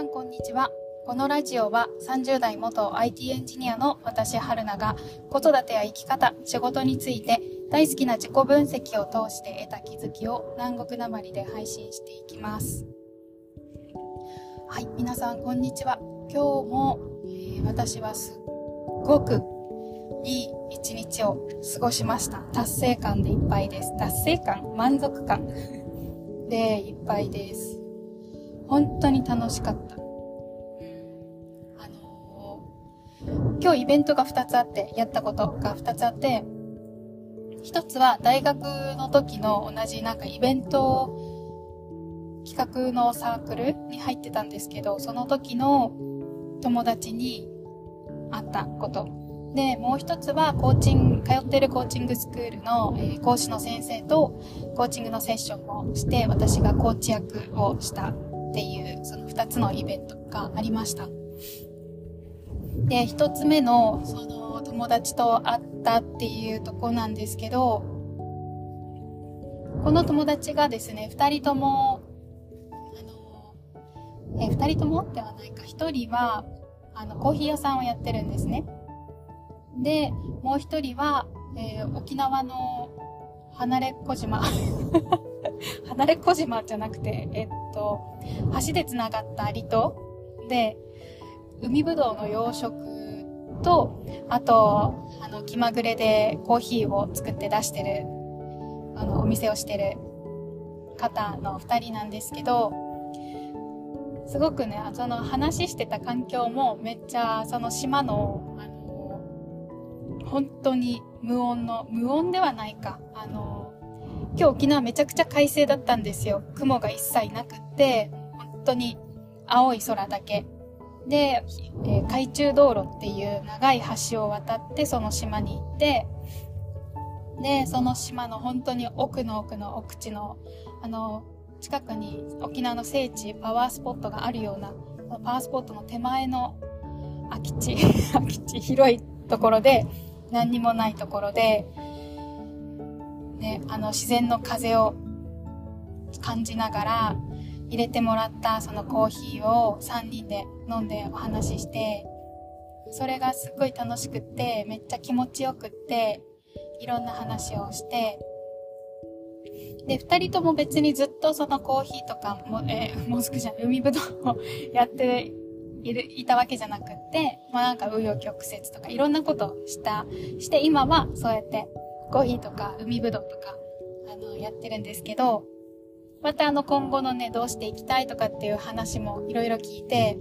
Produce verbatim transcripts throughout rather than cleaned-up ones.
さんこんにちは。このラジオはさんじゅう代元 アイティー エンジニアの私春菜が子育てや生き方、仕事について大好きな自己分析を通して得た気づきを南国なまりで配信していきます。はい、皆さんこんにちは。今日も、えー、私はすっごくいい一日を過ごしました。達成感でいっぱいです。達成感、満足感でいっぱいです。本当に楽しかった。あのー、今日イベントがふたつあって、やったことがふたつあって、ひとつは大学の時の同じなんかイベント企画のサークルに入ってたんですけど、その時の友達に会ったこと。で、もう一つはコーチング、通ってるコーチングスクールの、えー、講師の先生とコーチングのセッションをして、私がコーチ役をした。っていうそのふたつのイベントがありました。で、ひとつめのその友達と会ったっていうとこなんですけど、この友達がですね、ふたりともあのえふたりともではないか、ひとりはあのコーヒー屋さんをやってるんですね。で、もうひとりは、えー、沖縄の離れ小島離れ小島じゃなくて、えっと、橋でつながった離島で、海ぶどうの養殖と、あと、あの、気まぐれでコーヒーを作って出してる、あの、お店をしてる方の二人なんですけど、すごくね、その話してた環境もめっちゃ、その島の、あの、本当に無音の、無音ではないか、あの、今日沖縄めちゃくちゃ快晴だったんですよ。雲が一切なくって、本当に青い空だけ。で、えー、海中道路っていう長い橋を渡ってその島に行って、で、その島の本当に奥の奥の奥地の、あの、近くに沖縄の聖地、パワースポットがあるような、パワースポットの手前の空き地、空き地、広いところで、何にもないところで、ね、あの自然の風を感じながら入れてもらったそのコーヒーをさんにんで飲んでお話しして、それがすごい楽しくってめっちゃ気持ちよくっていろんな話をして、でふたりとも別にずっとそのコーヒーとかも、えー、もうすぐじゃん海ぶどうをやっているいたわけじゃなくって、まあ、なんか紆余曲折とかいろんなことをしたして今はそうやってコーヒーとか海ぶどうとかあのやってるんですけど、またあの今後のね、どうしていきたいとかっていう話もいろいろ聞いて、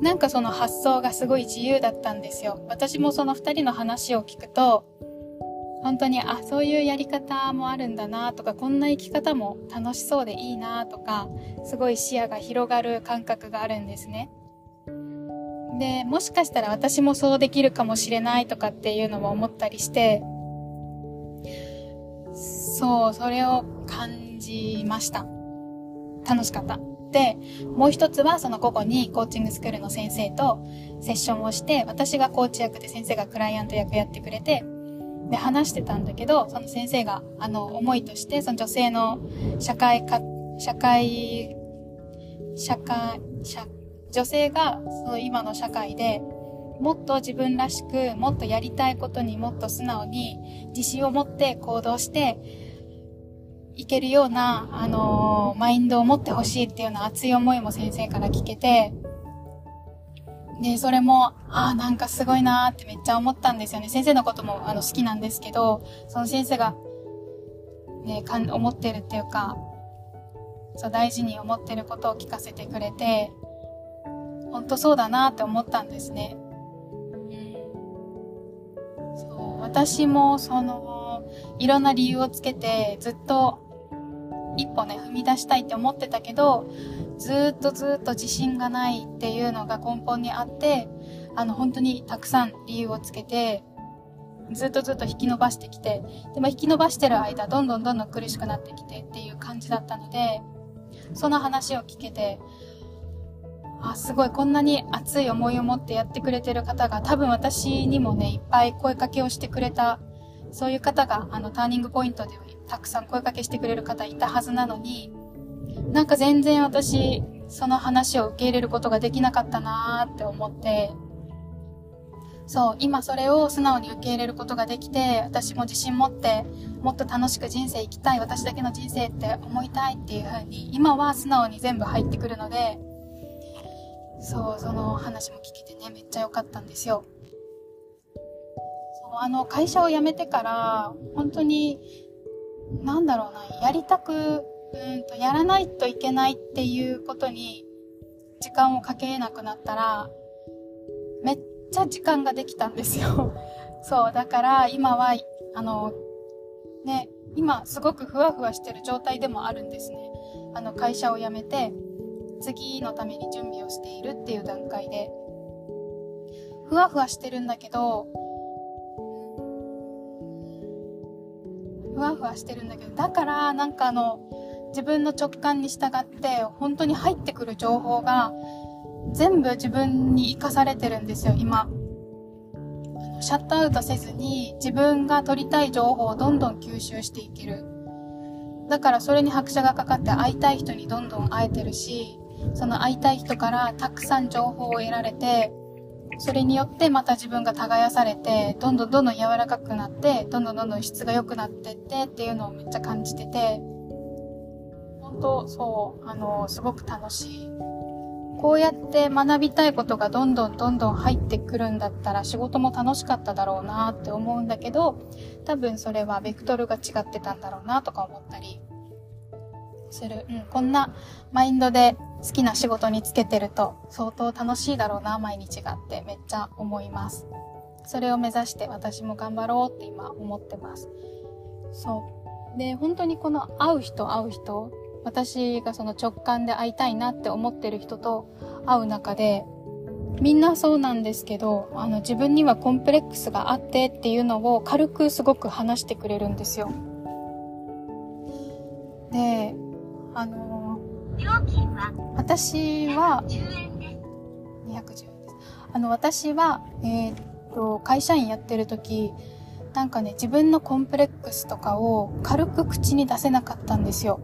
なんかその発想がすごい自由だったんですよ。私もその二人の話を聞くと本当に、あ、そういうやり方もあるんだなとか、こんな生き方も楽しそうでいいなとか、すごい視野が広がる感覚があるんですね。で、もしかしたら私もそうできるかもしれないとかっていうのも思ったりして、そう、それを感じました。楽しかった。で、もう一つはその午後にコーチングスクールの先生とセッションをして、私がコーチ役で先生がクライアント役やってくれて、で、話してたんだけど、その先生が、あの、思いとして、その女性の社会か、社会、社会、社、女性がその今の社会で、もっと自分らしく、もっとやりたいことにもっと素直に自信を持って行動していけるような、あのー、マインドを持ってほしいっていうような熱い思いも先生から聞けて、で、それも、ああ、なんかすごいなーってめっちゃ思ったんですよね。先生のこともあの好きなんですけど、その先生が、ね、かん、思ってるっていうか、そう、大事に思ってることを聞かせてくれて、ほんとそうだなーって思ったんですね。私もそのいろんな理由をつけてずっと一歩ね、踏み出したいって思ってたけど、ずっとずっと自信がないっていうのが根本にあって、あの本当にたくさん理由をつけてずっとずっと引き伸ばしてきて、でも引き伸ばしてる間どんどんどんどん苦しくなってきてっていう感じだったので、その話を聞けて、あ、すごい、こんなに熱い思いを持ってやってくれてる方が、多分私にもね、いっぱい声かけをしてくれた、そういう方が、あの、ターニングポイントでたくさん声かけしてくれる方いたはずなのに、なんか全然私、その話を受け入れることができなかったなーって思って、そう、今それを素直に受け入れることができて、私も自信持って、もっと楽しく人生生きたい、私だけの人生って思いたいっていう風に、今は素直に全部入ってくるので、そう、その話も聞けてね、めっちゃ良かったんですよ。そう、あの、会社を辞めてから、本当に、なんだろうな、やりたく、うんとやらないといけないっていうことに時間をかけなくなったらめっちゃ時間ができたんですよそうだから今はあのね今すごくふわふわしてる状態でもあるんですね。あの会社を辞めて次のために準備をしているっていう段階でふわふわしてるんだけどふわふわしてるんだけどだからなんかあの自分の直感に従って本当に入ってくる情報が全部自分に生かされてるんですよ。今シャットアウトせずに自分が取りたい情報をどんどん吸収していける。だからそれに拍車がかかって会いたい人にどんどん会えてるし、その会いたい人からたくさん情報を得られて、それによってまた自分が耕されてどんどんどんどん柔らかくなってどんどんどんどん質が良くなってってっていうのをめっちゃ感じてて、本当そうあのすごく楽しい。こうやって学びたいことがどんどんどんどん入ってくるんだったら仕事も楽しかっただろうなって思うんだけど、多分それはベクトルが違ってたんだろうなとか思ったりする、うん、こんなマインドで好きな仕事につけてると相当楽しいだろうな毎日がってめっちゃ思います。それを目指して私も頑張ろうって今思ってます。そうで本当にこの会う人会う人私がその直感で会いたいなって思ってる人と会う中でみんなそうなんですけど、あの自分にはコンプレックスがあってっていうのを軽くすごく話してくれるんですよ。であの私はにひゃくじゅうえんです。あの私は、えー、っと会社員やってる時なんかね自分のコンプレックスとかを軽く口に出せなかったんですよ。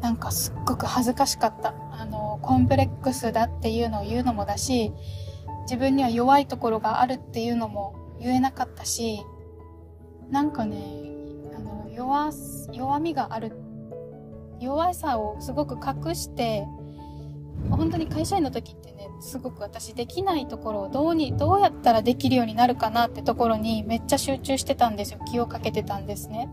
なんかすっごく恥ずかしかった。あのコンプレックスだっていうのを言うのもだし、自分には弱いところがあるっていうのも言えなかったし、なんかねあの弱弱みがある。弱さをすごく隠して、本当に会社員の時ってね、すごく私できないところをどうに、どうやったらできるようになるかなってところにめっちゃ集中してたんですよ。気をかけてたんですね。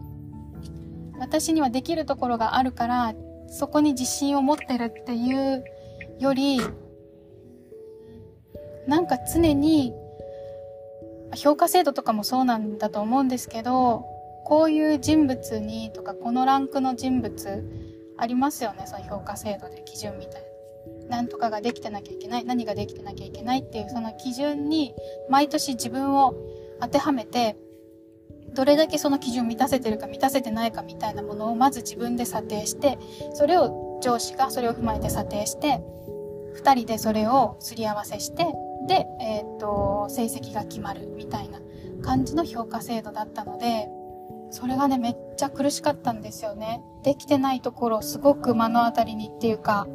私にはできるところがあるから、そこに自信を持ってるっていうより、なんか常に、評価制度とかもそうなんだと思うんですけど、こういう人物にとかこのランクの人物ありますよね。その評価制度で基準みたいな、なんとかができてなきゃいけない、何ができてなきゃいけないっていうその基準に毎年自分を当てはめてどれだけその基準を満たせてるか満たせてないかみたいなものをまず自分で査定して、それを上司がそれを踏まえて査定してふたりでそれをすり合わせしてで、えーっと成績が決まるみたいな感じの評価制度だったので、それがねめっちゃ苦しかったんですよね。できてないところをすごく目の当たりにっていうか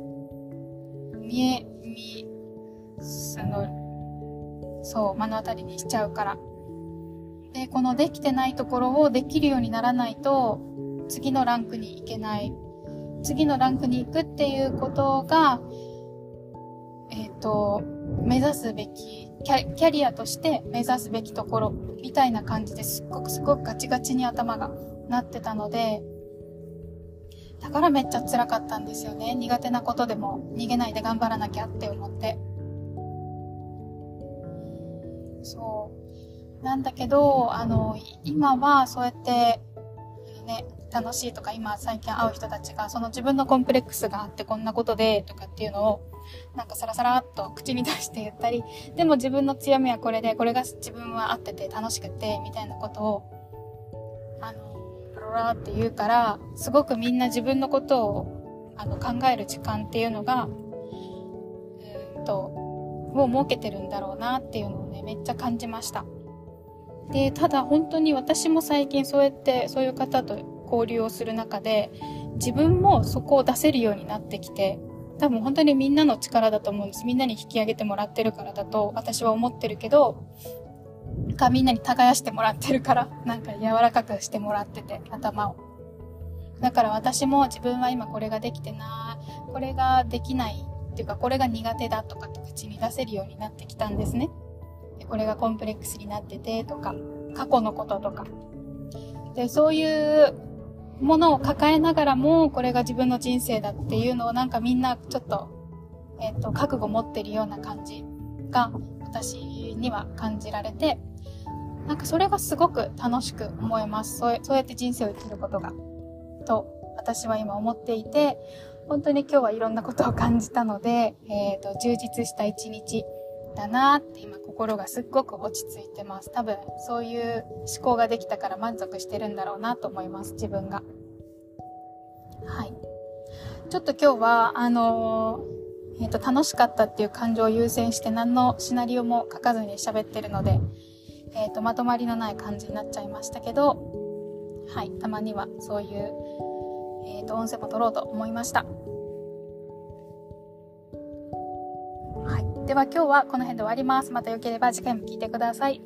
見え見そのそう目の当たりにしちゃうから、でこのできてないところをできるようにならないと次のランクに行けない、次のランクに行くっていうことがえっと目指すべきキャ、キャリアとして目指すべきところみたいな感じですっごくすごくガチガチに頭がなってたので、だからめっちゃ辛かったんですよね。苦手なことでも逃げないで頑張らなきゃって思ってそうなんだけど、あの今はそうやってね楽しいとか今最近会う人たちがその自分のコンプレックスがあってこんなことでとかっていうのをなんかサラサラっと口に出して言ったり、でも自分の強みはこれでこれが自分は合ってて楽しくてみたいなことをあのプロラーって言うから、すごくみんな自分のことをあの考える時間っていうのがうーんとを設けてるんだろうなっていうのをねめっちゃ感じました。でただ本当に私も最近そうやってそういう方と交流をする中で自分もそこを出せるようになってきて、多分本当にみんなの力だと思うんです。みんなに引き上げてもらってるからだと私は思ってるけど、かみんなに耕してもらってるから、なんか柔らかくしてもらってて頭を。だから私も自分は今これができてない、これができないっていうか、これが苦手だとかって口に出せるようになってきたんですね。でこれがコンプレックスになっててとか、過去のこととかで、そういうものを抱えながらもこれが自分の人生だっていうのを、なんかみんなちょっと、えっと、覚悟持ってるような感じが私には感じられて、なんかそれがすごく楽しく思えます。そう、そうやって人生を生きることがと私は今思っていて、本当に今日はいろんなことを感じたので、えーと、充実した一日だなって今心がすっごく落ち着いてます。多分そういう思考ができたから満足してるんだろうなと思います、自分が。はい、ちょっと今日はあのー、えーと楽しかったっていう感情を優先して何のシナリオも書かずに喋ってるので、えーとまとまりのない感じになっちゃいましたけど、はい、たまにはそういう、えーと、音声も撮ろうと思いました。はい、では今日はこの辺で終わります。またよければ次回も聞いてください。